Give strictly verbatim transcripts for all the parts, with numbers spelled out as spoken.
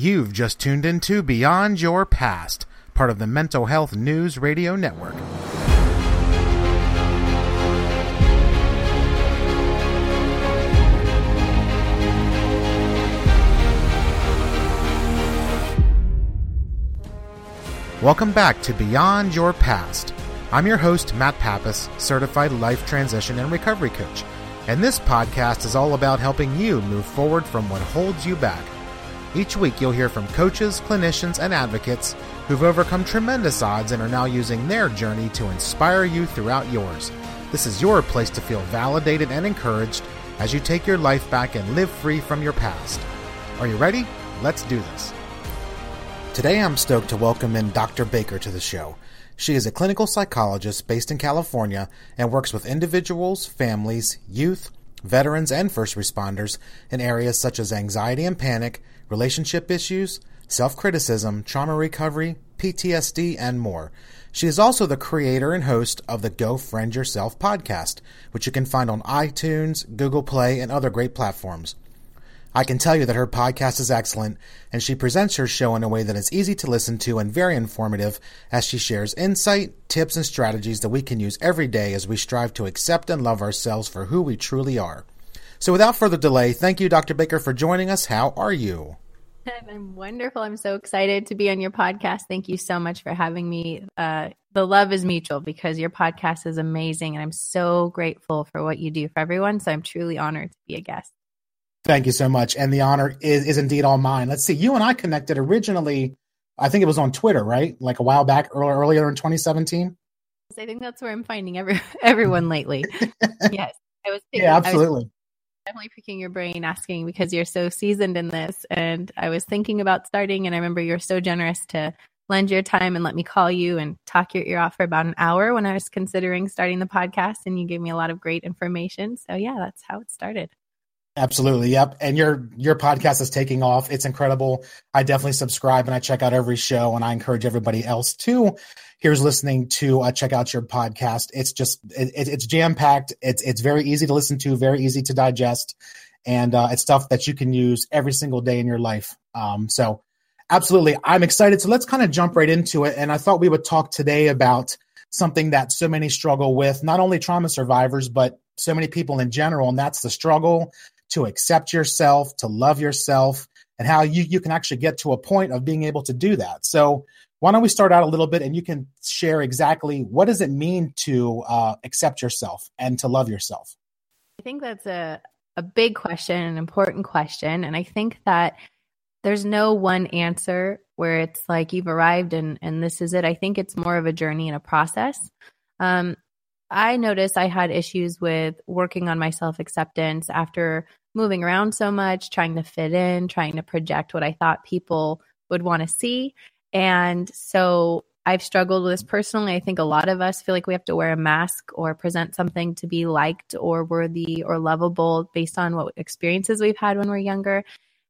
You've just tuned into Beyond Your Past, part of the Mental Health News Radio Network. Welcome back to Beyond Your Past. I'm your host, Matt Pappas, Certified Life Transition and Recovery Coach, and this podcast is all about helping you move forward from what holds you back. Each week you'll hear from coaches, clinicians, and advocates who've overcome tremendous odds and are now using their journey to inspire you throughout yours. This is your place to feel validated and encouraged as you take your life back and live free from your past. Are you ready? Let's do this. Today I'm stoked to welcome in Doctor Baker to the show. She is a clinical psychologist based in California and works with individuals, families, youth, veterans, and first responders in areas such as anxiety and panic, relationship issues, self-criticism, trauma recovery, P T S D, and more. She is also the creator and host of the Go Friend Yourself podcast, which you can find on iTunes, Google Play, and other great platforms. I can tell you that her podcast is excellent, and she presents her show in a way that is easy to listen to and very informative as she shares insight, tips, and strategies that we can use every day as we strive to accept and love ourselves for who we truly are. So without further delay, thank you, Doctor Baker, for joining us. How are you? I'm wonderful. I'm so excited to be on your podcast. Thank you so much for having me. Uh, the love is mutual because your podcast is amazing, and I'm so grateful for what you do for everyone. So I'm truly honored to be a guest. Thank you so much. And the honor is, is indeed all mine. Let's see. You and I connected originally, I think it was on Twitter, right? Like a while back, earlier, earlier in twenty seventeen. I think that's where I'm finding every, everyone lately. Yes. I was thinking, yeah, absolutely. I was definitely picking your brain, asking because you're so seasoned in this. And I was thinking about starting. And I remember you were so generous to lend your time and let me call you and talk your ear off for about an hour when I was considering starting the podcast. And you gave me a lot of great information. So yeah, that's how it started. Absolutely. Yep. And your, your podcast is taking off. It's incredible. I definitely subscribe and I check out every show, and I encourage everybody else too. Here's listening to uh, check out your podcast. It's just, it, it, it's jam packed. It's, it's very easy to listen to, very easy to digest. And uh, it's stuff that you can use every single day in your life. Um, so absolutely. I'm excited. So let's kind of jump right into it. And I thought we would talk today about something that so many struggle with, not only trauma survivors, but so many people in general. And that's the struggle to accept yourself, to love yourself, and how you, you can actually get to a point of being able to do that. So why don't we start out a little bit, and you can share exactly what does it mean to uh, accept yourself and to love yourself? I think that's a, a big question, an important question. And I think that there's no one answer where it's like you've arrived and, and this is it. I think it's more of a journey and a process. Um, I noticed I had issues with working on my self-acceptance after moving around so much, trying to fit in, trying to project what I thought people would want to see. And so I've struggled with this personally. I think a lot of us feel like we have to wear a mask or present something to be liked or worthy or lovable based on what experiences we've had when we're younger.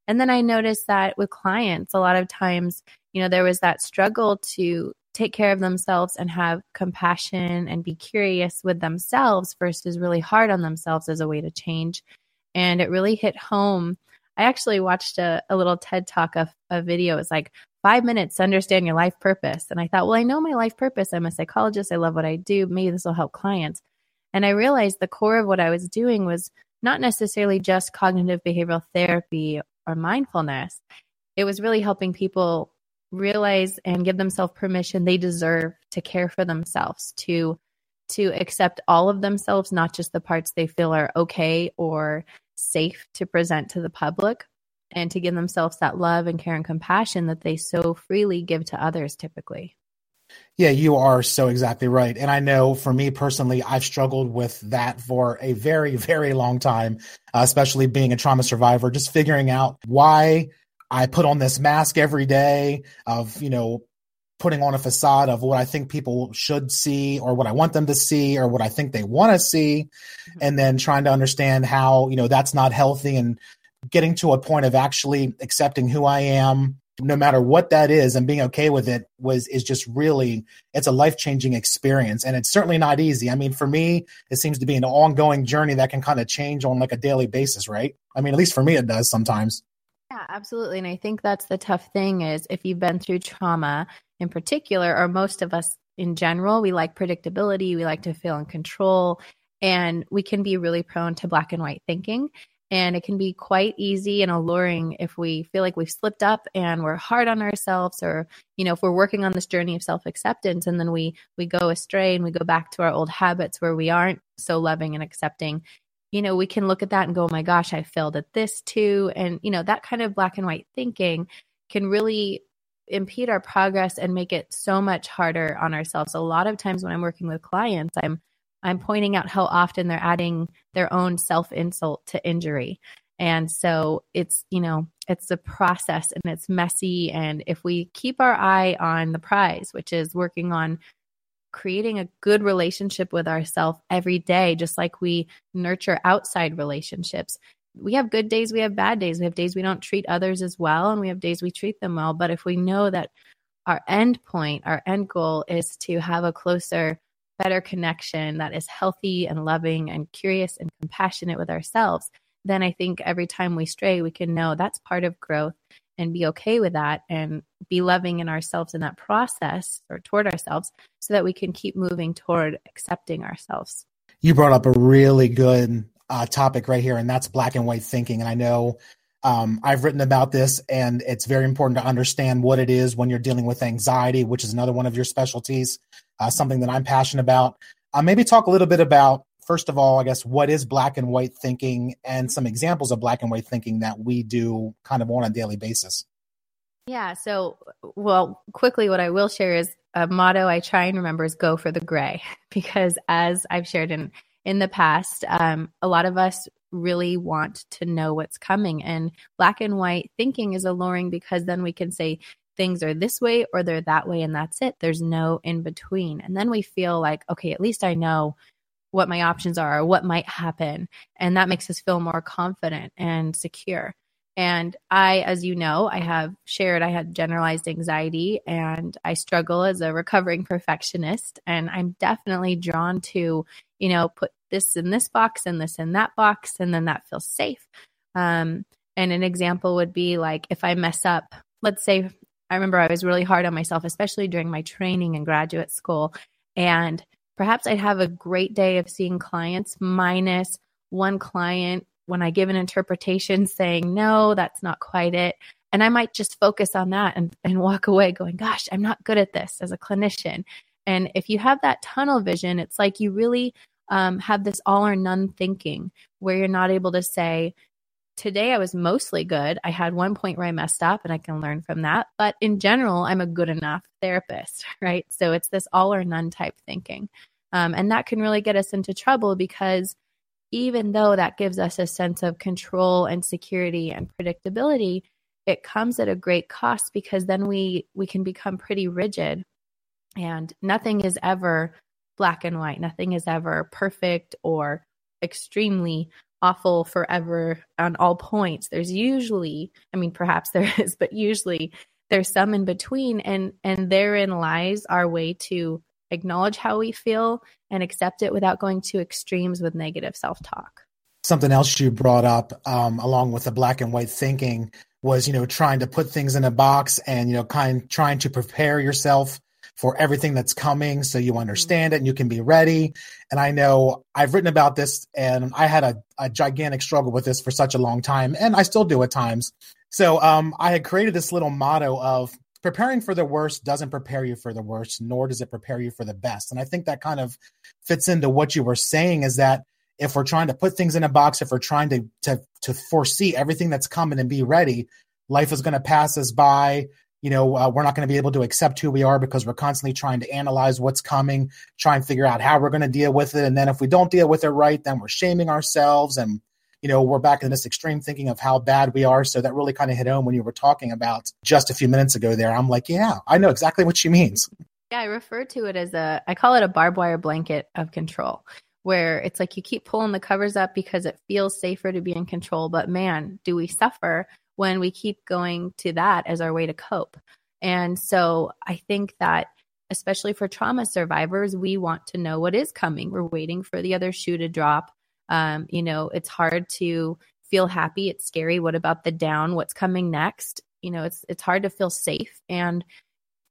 And then I noticed that with clients, a lot of times, you know, there was that struggle to take care of themselves and have compassion and be curious with themselves versus really hard on themselves as a way to change. And it really hit home. I actually watched a, a little TED Talk, of a video. It's like five minutes to understand your life purpose. And I thought, well, I know my life purpose. I'm a psychologist. I love what I do. Maybe this will help clients. And I realized the core of what I was doing was not necessarily just cognitive behavioral therapy or mindfulness. It was really helping people realize and give themselves permission they deserve to care for themselves, to to accept all of themselves, not just the parts they feel are okay or safe to present to the public, and to give themselves that love and care and compassion that they so freely give to others typically. Yeah, you are so exactly right. And I know for me personally, I've struggled with that for a very, very long time, uh, especially being a trauma survivor, just figuring out why I put on this mask every day of, you know, putting on a facade of what I think people should see or what I want them to see or what I think they want to see. And then trying to understand how, you know, that's not healthy, and getting to a point of actually accepting who I am, no matter what that is, and being okay with it was, is just really, it's a life-changing experience. And it's certainly not easy. I mean, for me, it seems to be an ongoing journey that can kind of change on like a daily basis, right? I mean, at least for me, it does sometimes. Yeah, absolutely. And I think that's the tough thing is if you've been through trauma in particular, or most of us in general, we like predictability, we like to feel in control, and we can be really prone to black and white thinking. And it can be quite easy and alluring if we feel like we've slipped up and we're hard on ourselves, or, you know, if we're working on this journey of self-acceptance and then we we go astray and we go back to our old habits where we aren't so loving and accepting, you know, we can look at that and go, oh my gosh, I failed at this too. And, you know, that kind of black and white thinking can really impede our progress and make it so much harder on ourselves. A lot of times when I'm working with clients, I'm I'm pointing out how often they're adding their own self-insult to injury. And so it's, you know, it's a process and it's messy. And if we keep our eye on the prize, which is working on creating a good relationship with ourselves every day, just like we nurture outside relationships, we have good days, we have bad days, we have days we don't treat others as well, and we have days we treat them well. But if we know that our end point, our end goal is to have a closer, better connection that is healthy and loving and curious and compassionate with ourselves, then I think every time we stray, we can know that's part of growth and be okay with that and be loving in ourselves in that process or toward ourselves so that we can keep moving toward accepting ourselves. You brought up a really good uh, topic right here, and that's black and white thinking. And I know um, I've written about this, and it's very important to understand what it is when you're dealing with anxiety, which is another one of your specialties. Uh, something that I'm passionate about. Uh, maybe talk a little bit about, first of all, I guess, what is black and white thinking and some examples of black and white thinking that we do kind of on a daily basis. Yeah. So, well, quickly, what I will share is a motto I try and remember is go for the gray, because as I've shared in, in the past, um, a lot of us really want to know what's coming, and black and white thinking is alluring because then we can say, things are this way or they're that way, and that's it. There's no in between. And then we feel like, okay, at least I know what my options are or what might happen. And that makes us feel more confident and secure. And I, as you know, I have shared, I had generalized anxiety, and I struggle as a recovering perfectionist. And I'm definitely drawn to, you know, put this in this box and this in that box, and then that feels safe. Um, and an example would be like if I mess up, let's say, I remember I was really hard on myself, especially during my training in graduate school. And perhaps I'd have a great day of seeing clients minus one client when I give an interpretation saying, no, that's not quite it. And I might just focus on that and, and walk away going, gosh, I'm not good at this as a clinician. And if you have that tunnel vision, it's like you really um, have this all or none thinking where you're not able to say, today I was mostly good. I had one point where I messed up and I can learn from that. But in general, I'm a good enough therapist, right? So it's this all or none type thinking. Um, and that can really get us into trouble because even though that gives us a sense of control and security and predictability, it comes at a great cost because then we we can become pretty rigid, and nothing is ever black and white. Nothing is ever perfect or extremely awful forever on all points. There's usually, I mean, perhaps there is, but usually there's some in between, and, and therein lies our way to acknowledge how we feel and accept it without going to extremes with negative self-talk. Something else you brought up um, along with the black and white thinking was, you know, trying to put things in a box and, you know, kind trying to prepare yourself for everything that's coming so you understand it and you can be ready. And I know I've written about this, and I had a, a gigantic struggle with this for such a long time, and I still do at times. So um, I had created this little motto of preparing for the worst doesn't prepare you for the worst, nor does it prepare you for the best. And I think that kind of fits into what you were saying is that if we're trying to put things in a box, if we're trying to to, to foresee everything that's coming and be ready, life is going to pass us by. You know, uh, we're not going to be able to accept who we are because we're constantly trying to analyze what's coming, try and figure out how we're going to deal with it. And then if we don't deal with it right, then we're shaming ourselves. And, you know, we're back in this extreme thinking of how bad we are. So that really kind of hit home when you were talking about just a few minutes ago there. I'm like, yeah, I know exactly what she means. Yeah, I refer to it as a, I call it a barbed wire blanket of control, where it's like you keep pulling the covers up because it feels safer to be in control. But man, do we suffer when we keep going to that as our way to cope. And so I think that especially for trauma survivors, we want to know what is coming. We're waiting for the other shoe to drop. Um, you know, it's hard to feel happy. It's scary. What about the down? What's coming next? You know, it's, it's hard to feel safe. And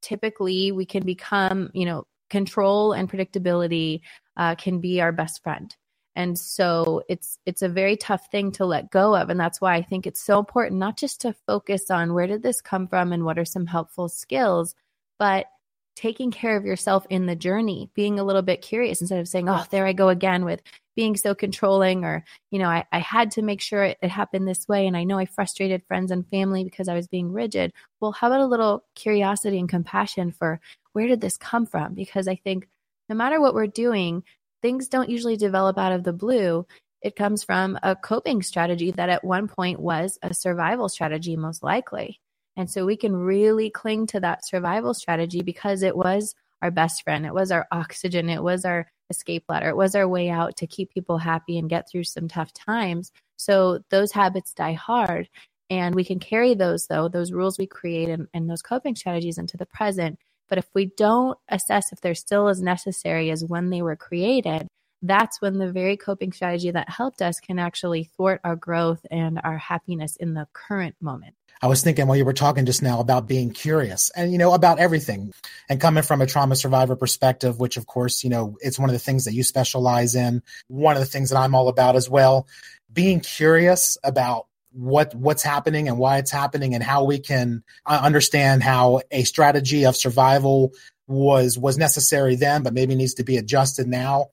typically we can become, you know, control and predictability uh, can be our best friend. And so it's it's a very tough thing to let go of. And that's why I think it's so important not just to focus on where did this come from and what are some helpful skills, but taking care of yourself in the journey, being a little bit curious instead of saying, oh, there I go again with being so controlling, or, you know, I, I had to make sure it, it happened this way. And I know I frustrated friends and family because I was being rigid. Well, how about a little curiosity and compassion for where did this come from? Because I think no matter what we're doing, things don't usually develop out of the blue. It comes from a coping strategy that at one point was a survival strategy, most likely. And so we can really cling to that survival strategy because it was our best friend. It was our oxygen. It was our escape ladder. It was our way out to keep people happy and get through some tough times. So those habits die hard. And we can carry those, though, those rules we create and, and those coping strategies into the present. But if we don't assess if they're still as necessary as when they were created, that's when the very coping strategy that helped us can actually thwart our growth and our happiness in the current moment. I was thinking while you were talking just now about being curious and, you know, about everything, and coming from a trauma survivor perspective, which of course, you know, it's one of the things that you specialize in. One of the things that I'm all about as well, being curious about what what's happening and why it's happening and how we can understand how a strategy of survival was was necessary then, but maybe needs to be adjusted now,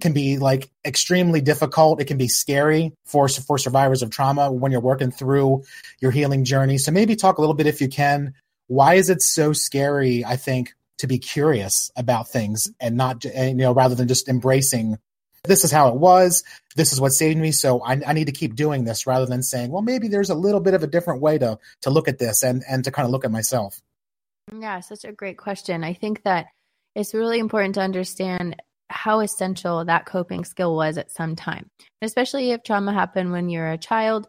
can be like extremely difficult. It can be scary for, for survivors of trauma when you're working through your healing journey. So maybe talk a little bit, if you can, why is it so scary, I think, to be curious about things and not, you know, rather than just embracing this is how it was, this is what saved me, so I, I need to keep doing this, rather than saying, well, maybe there's a little bit of a different way to to look at this and, and to kind of look at myself. Yeah, such a great question. I think that it's really important to understand how essential that coping skill was at some time, especially if trauma happened when you're a child.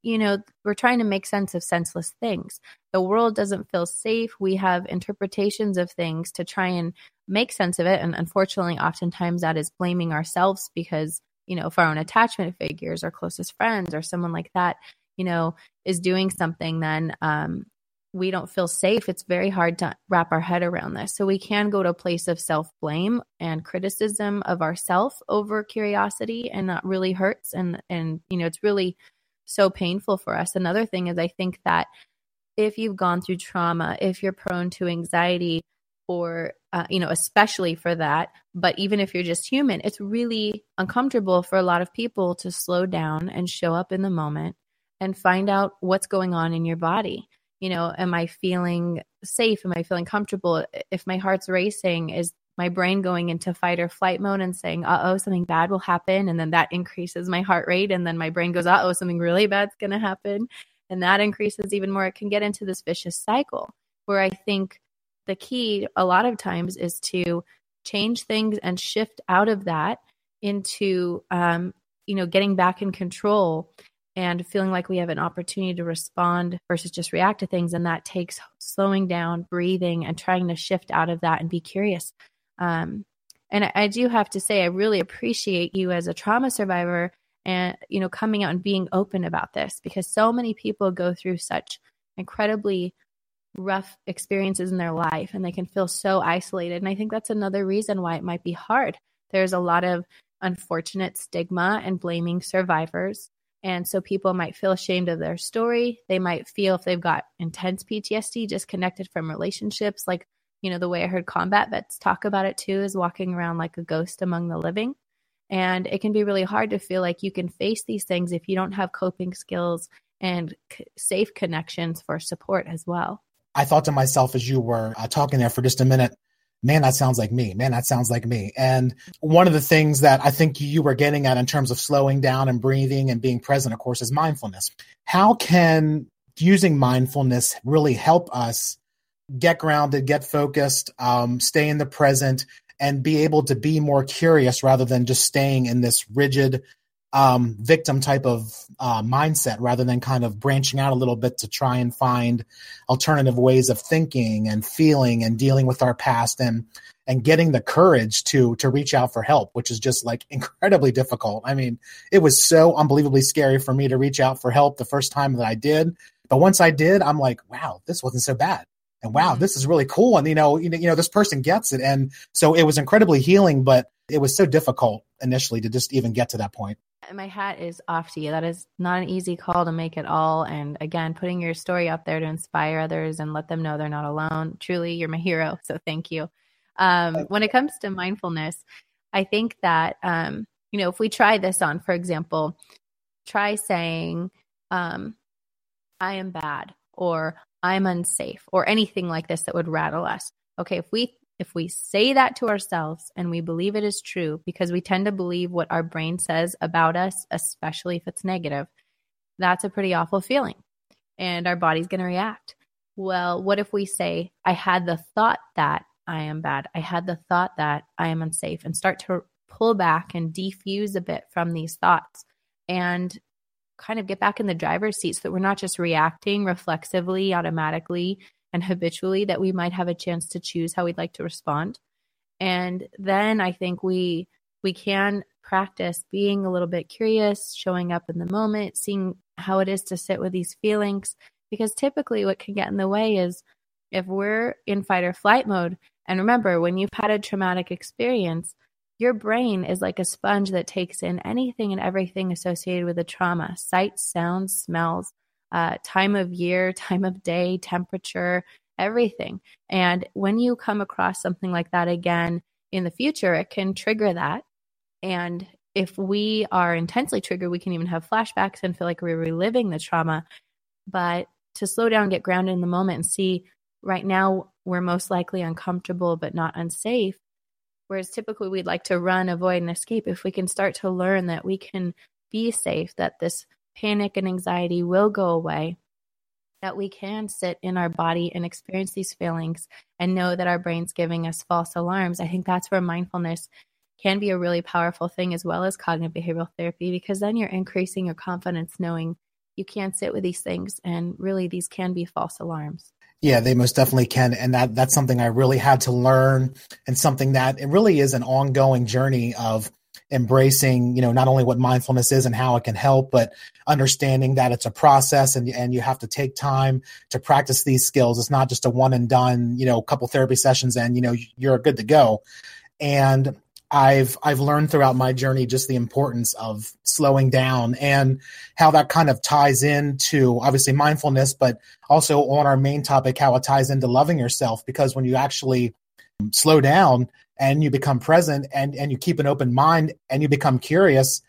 You know, we're trying to make sense of senseless things. The world doesn't feel safe. We have interpretations of things to try and make sense of it. And unfortunately, oftentimes that is blaming ourselves because, you know, if our own attachment figures, our closest friends, or someone like that, you know, is doing something, then um, we don't feel safe. It's very hard to wrap our head around this. So we can go to a place of self-blame and criticism of ourselves over curiosity, and that really hurts. And, and, you know, it's really so painful for us. Another thing is, I think that if you've gone through trauma, if you're prone to anxiety, or, uh, you know, especially for that, but even if you're just human, it's really uncomfortable for a lot of people to slow down and show up in the moment and find out what's going on in your body. You know, am I feeling safe? Am I feeling comfortable? If my heart's racing, is my brain going into fight or flight mode and saying, uh-oh, something bad will happen? And then that increases my heart rate. And then my brain goes, uh-oh, something really bad's going to happen. And that increases even more. It can get into this vicious cycle where I think the key a lot of times is to change things and shift out of that into, um, you know, getting back in control and feeling like we have an opportunity to respond versus just react to things. And that takes slowing down, breathing, and trying to shift out of that and be curious. Um, and I, I do have to say, I really appreciate you as a trauma survivor and, you know, coming out and being open about this, because so many people go through such incredibly rough experiences in their life and they can feel so isolated. And I think that's another reason why it might be hard. There's a lot of unfortunate stigma and blaming survivors. And so people might feel ashamed of their story. They might feel, if they've got intense P T S D, disconnected from relationships. Like, you know, the way I heard combat vets talk about it too, is walking around like a ghost among the living. And it can be really hard to feel like you can face these things if you don't have coping skills and c- safe connections for support as well. I thought to myself as you were uh, talking there for just a minute, man, that sounds like me. Man, that sounds like me. And one of the things that I think you were getting at in terms of slowing down and breathing and being present, of course, is mindfulness. How can using mindfulness really help us get grounded, get focused, um, stay in the present, and be able to be more curious rather than just staying in this rigid um, victim type of uh, mindset, rather than kind of branching out a little bit to try and find alternative ways of thinking and feeling and dealing with our past and and getting the courage to to reach out for help, which is just like incredibly difficult. I mean, it was so unbelievably scary for me to reach out for help the first time that I did. But once I did, I'm like, wow, this wasn't so bad. And wow, this is really cool. And, you know, you know, you know, this person gets it. And so it was incredibly healing, but it was so difficult initially to just even get to that point. My hat is off to you. That is not an easy call to make at all. And again, putting your story out there to inspire others and let them know they're not alone. Truly, you're my hero. So thank you. Um, when it comes to mindfulness, I think that, um, you know, if we try this on, for example, try saying, um, I am bad, or I'm unsafe, or anything like this that would rattle us. Okay. If we If we say that to ourselves and we believe it is true, because we tend to believe what our brain says about us, especially if it's negative, that's a pretty awful feeling and our body's going to react. Well, what if we say, I had the thought that I am bad. I had the thought that I am unsafe, and start to pull back and defuse a bit from these thoughts and kind of get back in the driver's seat so that we're not just reacting reflexively, automatically, and habitually, that we might have a chance to choose how we'd like to respond. And then I think we we can practice being a little bit curious, showing up in the moment, seeing how it is to sit with these feelings, because typically what can get in the way is if we're in fight or flight mode. And remember, when you've had a traumatic experience, your brain is like a sponge that takes in anything and everything associated with the trauma: sights, sounds, smells, Uh, time of year, time of day, temperature, everything. And when you come across something like that again in the future, it can trigger that. And if we are intensely triggered, we can even have flashbacks and feel like we're reliving the trauma. But to slow down, get grounded in the moment and see right now we're most likely uncomfortable but not unsafe. Whereas typically we'd like to run, avoid, and escape. If we can start to learn that we can be safe, that this panic and anxiety will go away, that we can sit in our body and experience these feelings and know that our brain's giving us false alarms. I think that's where mindfulness can be a really powerful thing, as well as cognitive behavioral therapy, because then you're increasing your confidence knowing you can sit with these things, and really these can be false alarms. Yeah, they most definitely can. And that that's something I really had to learn, and something that it really is an ongoing journey of embracing, you know, not only what mindfulness is and how it can help, but understanding that it's a process, and and you have to take time to practice these skills. It's not just a one and done, you know, couple therapy sessions and, you know, you're good to go. And I've, I've learned throughout my journey just the importance of slowing down and how that kind of ties into obviously mindfulness, but also on our main topic, how it ties into loving yourself. Because when you actually slow down and you become present, and, and you keep an open mind, and you become curious,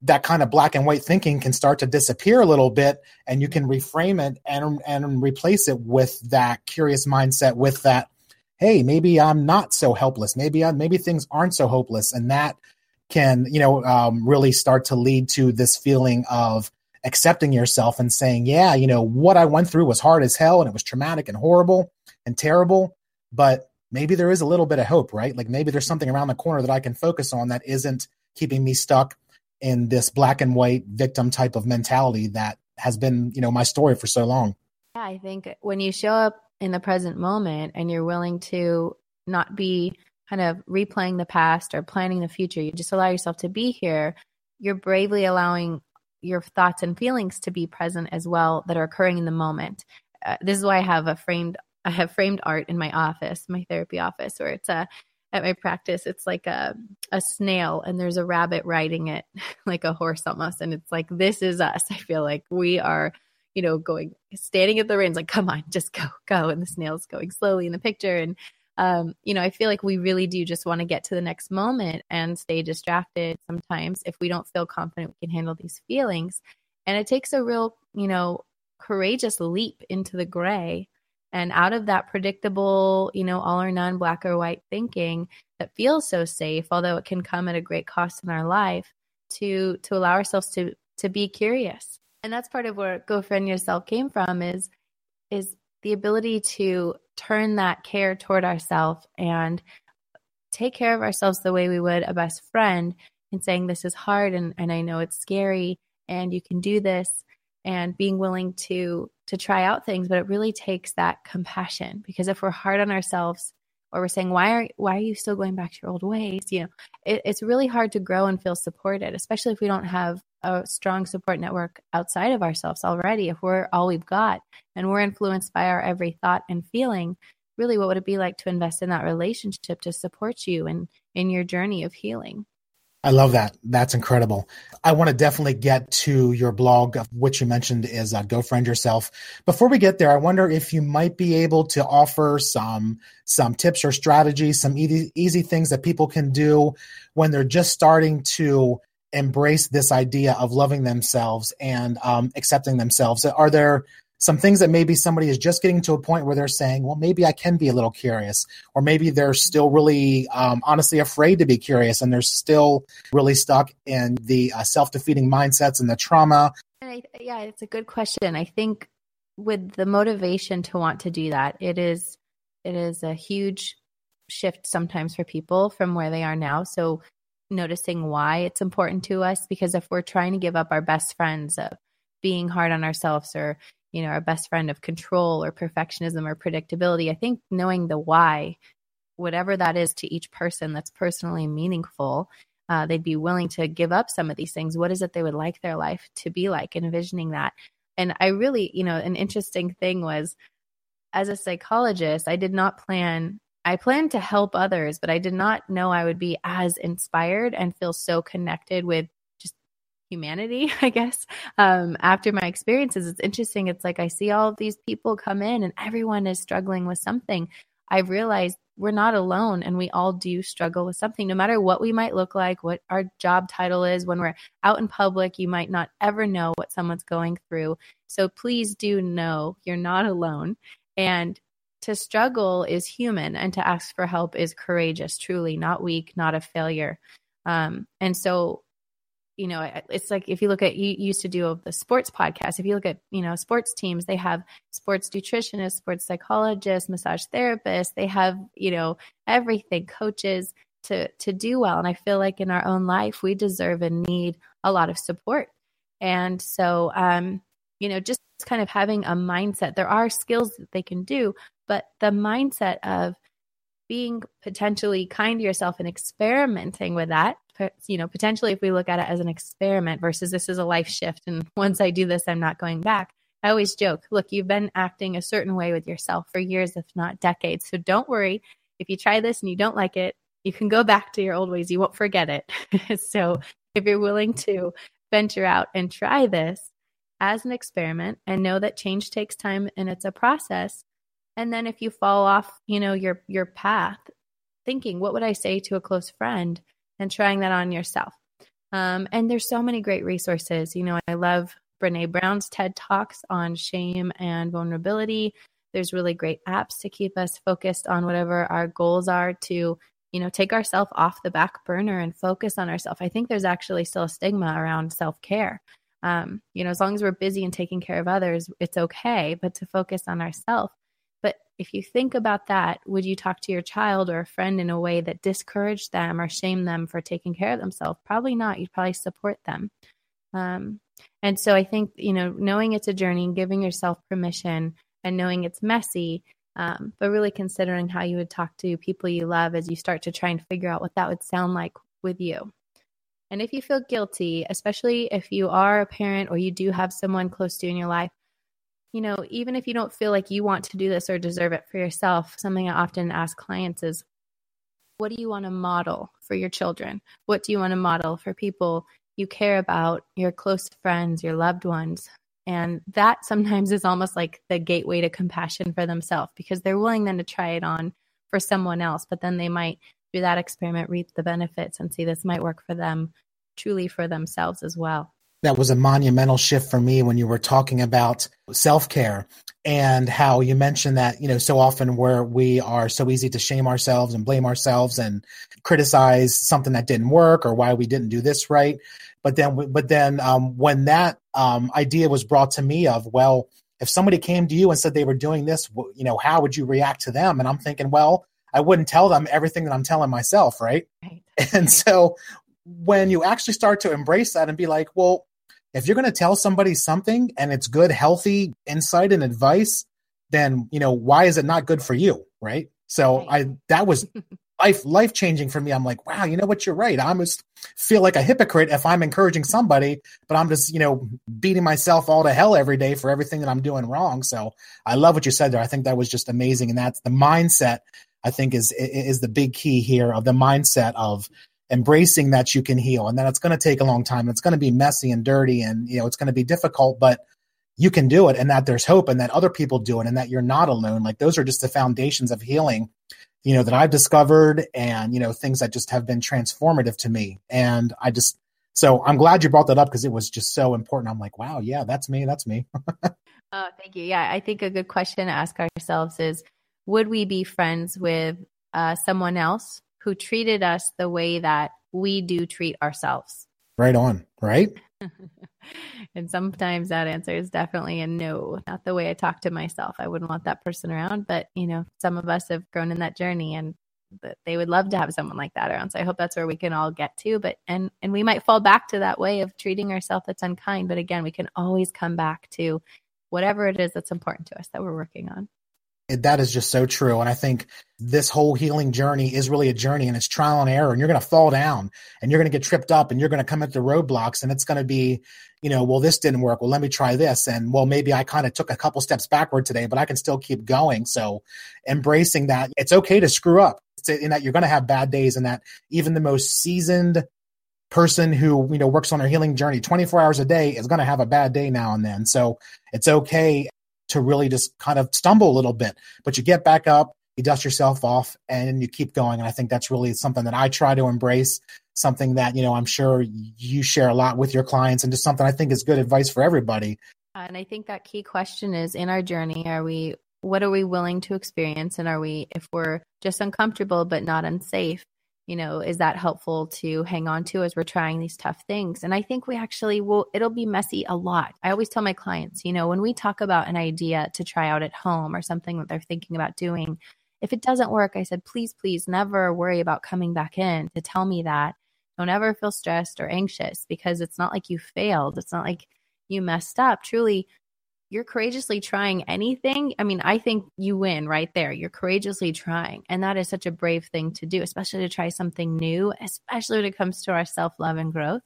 that kind of black and white thinking can start to disappear a little bit, and you can reframe it and and replace it with that curious mindset, with that, hey, maybe I'm not so helpless. Maybe I, maybe things aren't so hopeless. And that can, you know, um, really start to lead to this feeling of accepting yourself and saying, yeah, you know, what I went through was hard as hell, and it was traumatic and horrible and terrible, but maybe there is a little bit of hope, right? Like maybe there's something around the corner that I can focus on that isn't keeping me stuck in this black and white victim type of mentality that has been, you know, my story for so long. Yeah, I think when you show up in the present moment and you're willing to not be kind of replaying the past or planning the future, you just allow yourself to be here. You're bravely allowing your thoughts and feelings to be present as well, that are occurring in the moment. Uh, this is why I have a framed I have framed art in my office, my therapy office, where it's a, at my practice, it's like a, a snail, and there's a rabbit riding it like a horse almost. And it's like, this is us. I feel like we are, you know, going, standing at the reins, like, come on, just go, go. And the snail's going slowly in the picture. And, um, you know, I feel like we really do just want to get to the next moment and stay distracted sometimes if we don't feel confident we can handle these feelings. And it takes a real, you know, courageous leap into the gray and out of that predictable, you know, all or none, black or white thinking that feels so safe, although it can come at a great cost in our life, to to allow ourselves to to be curious. And that's part of where Go Friend Yourself came from, is is the ability to turn that care toward ourselves and take care of ourselves the way we would a best friend, and saying, this is hard, and, and I know it's scary, and you can do this, and being willing to to try out things. But it really takes that compassion, because if we're hard on ourselves, or we're saying, why are why are you still going back to your old ways? You know, it, it's really hard to grow and feel supported, especially if we don't have a strong support network outside of ourselves already. If we're all we've got and we're influenced by our every thought and feeling, really, what would it be like to invest in that relationship to support you and in, in your journey of healing? I love that. That's incredible. I want to definitely get to your blog, which you mentioned is uh, Go Friend Yourself. Before we get there, I wonder if you might be able to offer some some tips or strategies, some easy, easy things that people can do when they're just starting to embrace this idea of loving themselves and um, accepting themselves. Are there some things that maybe somebody is just getting to a point where they're saying, well, maybe I can be a little curious, or maybe they're still really um, honestly afraid to be curious and they're still really stuck in the uh, self-defeating mindsets and the trauma? And I, yeah, it's a good question. I think with the motivation to want to do that, it is, it is a huge shift sometimes for people from where they are now. So noticing why it's important to us, because if we're trying to give up our best friends of being hard on ourselves, or you know, our best friend of control or perfectionism or predictability, I think knowing the why, whatever that is to each person that's personally meaningful, uh, they'd be willing to give up some of these things. What is it they would like their life to be like? Envisioning that. And I really, you know, an interesting thing was, as a psychologist, I did not plan, I planned to help others, but I did not know I would be as inspired and feel so connected with humanity, I guess. Um, after my experiences, it's interesting. It's like I see all of these people come in and everyone is struggling with something. I've realized we're not alone and we all do struggle with something, no matter what we might look like, what our job title is. When we're out in public, you might not ever know what someone's going through. So please do know you're not alone. And to struggle is human, and to ask for help is courageous, truly, not weak, not a failure. Um, and so you know, it's like if you look at, you used to do the sports podcast. If you look at, you know, sports teams, they have sports nutritionists, sports psychologists, massage therapists. They have, you know, everything, coaches to to do well. And I feel like in our own life, we deserve and need a lot of support. And so, um, you know, just kind of having a mindset. There are skills that they can do, but the mindset of being potentially kind to yourself and experimenting with that, you know, potentially if we look at it as an experiment versus this is a life shift and once I do this, I'm not going back. I always joke, look, you've been acting a certain way with yourself for years, if not decades. So don't worry. If you try this and you don't like it, you can go back to your old ways. You won't forget it. So if you're willing to venture out and try this as an experiment and know that change takes time and it's a process. And then if you fall off, you know, your, your path, thinking, what would I say to a close friend? And trying that on yourself. Um, and there's so many great resources. You know, I love Brene Brown's TED Talks on shame and vulnerability. There's really great apps to keep us focused on whatever our goals are to, you know, take ourselves off the back burner and focus on ourselves. I think there's actually still a stigma around self-care. Um, you know, as long as we're busy and taking care of others, it's okay, but to focus on ourselves. If you think about that, would you talk to your child or a friend in a way that discouraged them or shamed them for taking care of themselves? Probably not. You'd probably support them. Um, and so I think, you know, knowing it's a journey and giving yourself permission and knowing it's messy, um, but really considering how you would talk to people you love as you start to try and figure out what that would sound like with you. And if you feel guilty, especially if you are a parent or you do have someone close to you in your life, you know, even if you don't feel like you want to do this or deserve it for yourself, something I often ask clients is, what do you want to model for your children? What do you want to model for people you care about, your close friends, your loved ones? And that sometimes is almost like the gateway to compassion for themselves, because they're willing then to try it on for someone else, but then they might, through that experiment, reap the benefits and see this might work for them, truly for themselves as well. That was a monumental shift for me when you were talking about self-care and how you mentioned that, you know, so often where we are so easy to shame ourselves and blame ourselves and criticize something that didn't work or why we didn't do this right. But then, but then um, when that um, idea was brought to me of, well, if somebody came to you and said they were doing this, you know, how would you react to them? And I'm thinking, well, I wouldn't tell them everything that I'm telling myself, right? Right. And so when you actually start to embrace that and be like, well, if you're going to tell somebody something and it's good, healthy insight and advice, then, you know, why is it not good for you? Right. So right. I that was life life changing for me. I'm like, wow, you know what? You're right. I almost feel like a hypocrite if I'm encouraging somebody, but I'm just, you know, beating myself all to hell every day for everything that I'm doing wrong. So I love what you said there. I think that was just amazing. And that's the mindset, I think, is is the big key here, of the mindset of embracing that you can heal, and that it's going to take a long time. It's going to be messy and dirty, and, you know, it's going to be difficult, but you can do it, and that there's hope, and that other people do it, and that you're not alone. Like, those are just the foundations of healing, you know, that I've discovered, and, you know, things that just have been transformative to me. And I just, so I'm glad you brought that up, because it was just so important. I'm like, wow, yeah, that's me. That's me. Oh, thank you. Yeah. I think a good question to ask ourselves is, would we be friends with uh, someone else who treated us the way that we do treat ourselves? Right on. Right. And sometimes that answer is definitely a no, not the way I talk to myself. I wouldn't want that person around, but, you know, some of us have grown in that journey, and they would love to have someone like that around. So I hope that's where we can all get to, but, and, and we might fall back to that way of treating ourselves that's unkind. But again, we can always come back to whatever it is that's important to us that we're working on. That is just so true. And I think this whole healing journey is really a journey, and it's trial and error, and you're going to fall down, and you're going to get tripped up, and you're going to come into roadblocks, and it's going to be, you know, well, this didn't work. Well, let me try this. And, well, maybe I kind of took a couple steps backward today, but I can still keep going. So embracing that it's okay to screw up, it's in that you're going to have bad days, and that even the most seasoned person who, you know, works on their healing journey twenty-four hours a day is going to have a bad day now and then. So it's okay to really just kind of stumble a little bit, but you get back up, you dust yourself off, and you keep going. And I think that's really something that I try to embrace, something that, you know, I'm sure you share a lot with your clients, and just something I think is good advice for everybody. And I think that key question is, in our journey, are we, what are we willing to experience? And are we, if we're just uncomfortable, but not unsafe, you know, is that helpful to hang on to as we're trying these tough things? And I think we actually will, it'll be messy a lot. I always tell my clients, you know, when we talk about an idea to try out at home or something that they're thinking about doing, if it doesn't work, I said, please, please never worry about coming back in to tell me that. Don't ever feel stressed or anxious, because it's not like you failed. It's not like you messed up. Truly, you're courageously trying anything. I mean, I think you win right there. You're courageously trying. And that is such a brave thing to do, especially to try something new, especially when it comes to our self-love and growth.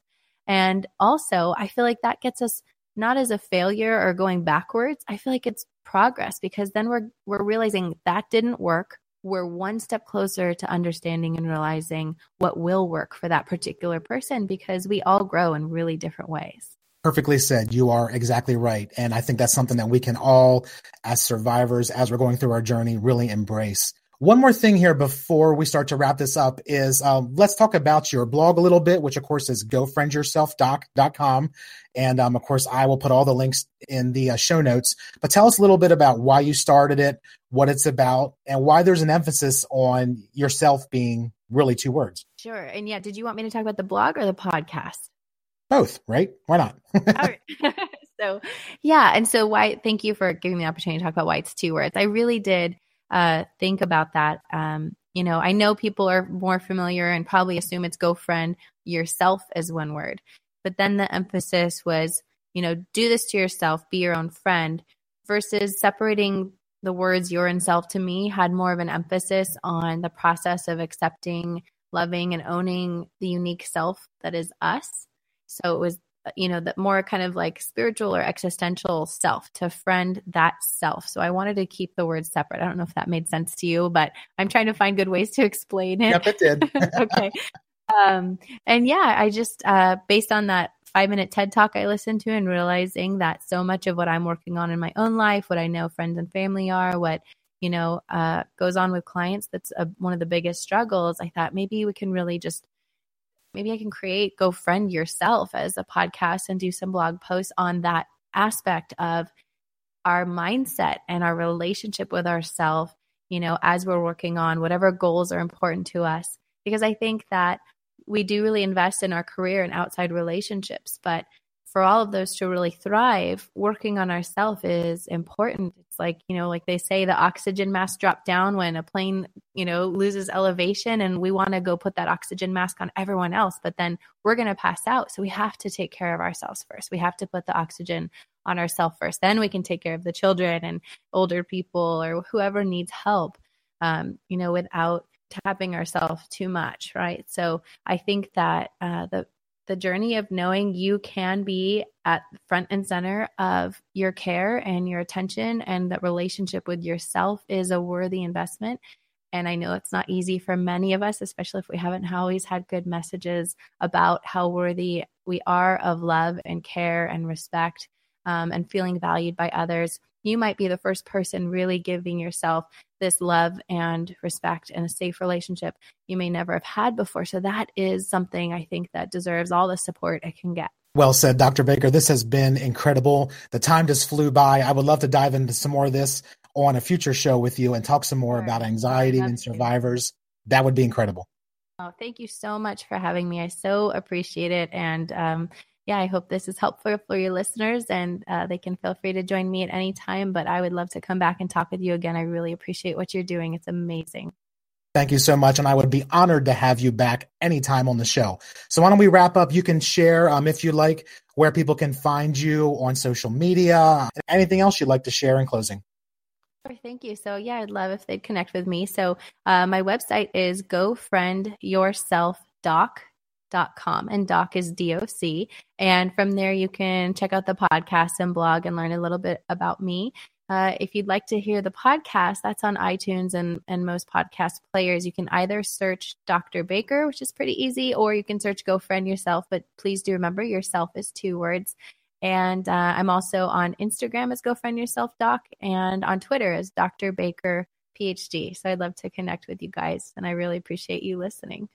And also, I feel like that gets us not as a failure or going backwards. I feel like it's progress, because then we're we're realizing that didn't work. We're one step closer to understanding and realizing what will work for that particular person, because we all grow in really different ways. Perfectly said. You are exactly right. And I think that's something that we can all, as survivors, as we're going through our journey, really embrace. One more thing here before we start to wrap this up is uh, let's talk about your blog a little bit, which of course is Go Friend Yourself Doc dot com. And um, of course, I will put all the links in the uh, show notes. But tell us a little bit about why you started it, what it's about, and why there's an emphasis on yourself being really two words. Sure. And yeah, did you want me to talk about the blog or the podcast? Both, right? Why not? All right. So, yeah. And so why, thank you for giving me the opportunity to talk about why it's two words. I really did uh, think about that. Um, you know, I know people are more familiar and probably assume it's Go Friend Yourself as one word, but then the emphasis was, you know, do this to yourself, be your own friend, versus separating the words your and self, to me, had more of an emphasis on the process of accepting, loving, and owning the unique self that is us. So it was, you know, that more kind of like spiritual or existential self, to friend that self. So I wanted to keep the words separate. I don't know if that made sense to you, but I'm trying to find good ways to explain it. Yep, it did. Okay. Um, and yeah, I just, uh, based on that five minute TED talk I listened to, and realizing that so much of what I'm working on in my own life, what I know friends and family are, what, you know, uh, goes on with clients, that's a, one of the biggest struggles. I thought maybe we can really just Maybe I can create Go Friend Yourself as a podcast and do some blog posts on that aspect of our mindset and our relationship with ourselves, you know, as we're working on whatever goals are important to us. Because I think that we do really invest in our career and outside relationships, but for all of those to really thrive, working on ourselves is important. It's like, you know, like they say, the oxygen mask dropped down when a plane, you know, loses elevation, and we want to go put that oxygen mask on everyone else, but then we're going to pass out. So we have to take care of ourselves first. We have to put the oxygen on ourselves first. Then we can take care of the children and older people or whoever needs help. um, you know, without tapping ourselves too much, right? So I think that uh, the the journey of knowing you can be at front and center of your care and your attention and that relationship with yourself is a worthy investment. And I know it's not easy for many of us, especially if we haven't always had good messages about how worthy we are of love and care and respect, um, and feeling valued by others. You might be the first person really giving yourself this love and respect and a safe relationship you may never have had before. So that is something I think that deserves all the support it can get. Well said, Doctor Baker. This has been incredible. The time just flew by. I would love to dive into some more of this on a future show with you and talk some more about anxiety and survivors. That would be incredible. Oh, thank you so much for having me. I so appreciate it. And um, yeah, I hope this is helpful for your listeners, and uh, they can feel free to join me at any time, but I would love to come back and talk with you again. I really appreciate what you're doing. It's amazing. Thank you so much. And I would be honored to have you back anytime on the show. So why don't we wrap up? You can share, um, if you like, where people can find you on social media, and anything else you'd like to share in closing. Thank you. So yeah, I'd love if they'd connect with me. So uh, my website is Go Friend Yourself Doc dot com, and doc is D O C. And from there, you can check out the podcast and blog and learn a little bit about me. Uh, if you'd like to hear the podcast, that's on iTunes and, and most podcast players. You can either search Doctor Baker, which is pretty easy, or you can search Go Friend Yourself. But please do remember, yourself is two words. And uh, I'm also on Instagram as Go Friend Yourself Doc and on Twitter as Doctor Baker, P H D. So I'd love to connect with you guys, and I really appreciate you listening.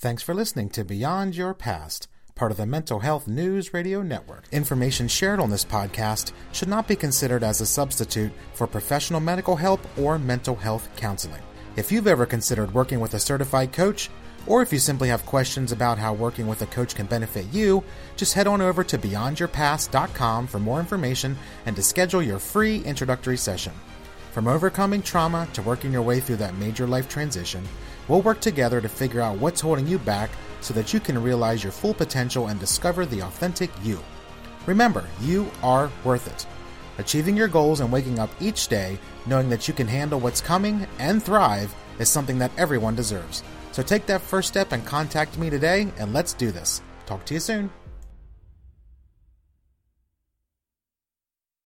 Thanks for listening to Beyond Your Past, part of the Mental Health News Radio Network. Information shared on this podcast should not be considered as a substitute for professional medical help or mental health counseling. If you've ever considered working with a certified coach, or if you simply have questions about how working with a coach can benefit you, just head on over to Beyond Your Past dot com for more information and to schedule your free introductory session. From overcoming trauma to working your way through that major life transition, we'll work together to figure out what's holding you back so that you can realize your full potential and discover the authentic you. Remember, you are worth it. Achieving your goals and waking up each day knowing that you can handle what's coming and thrive is something that everyone deserves. So take that first step and contact me today, and let's do this. Talk to you soon.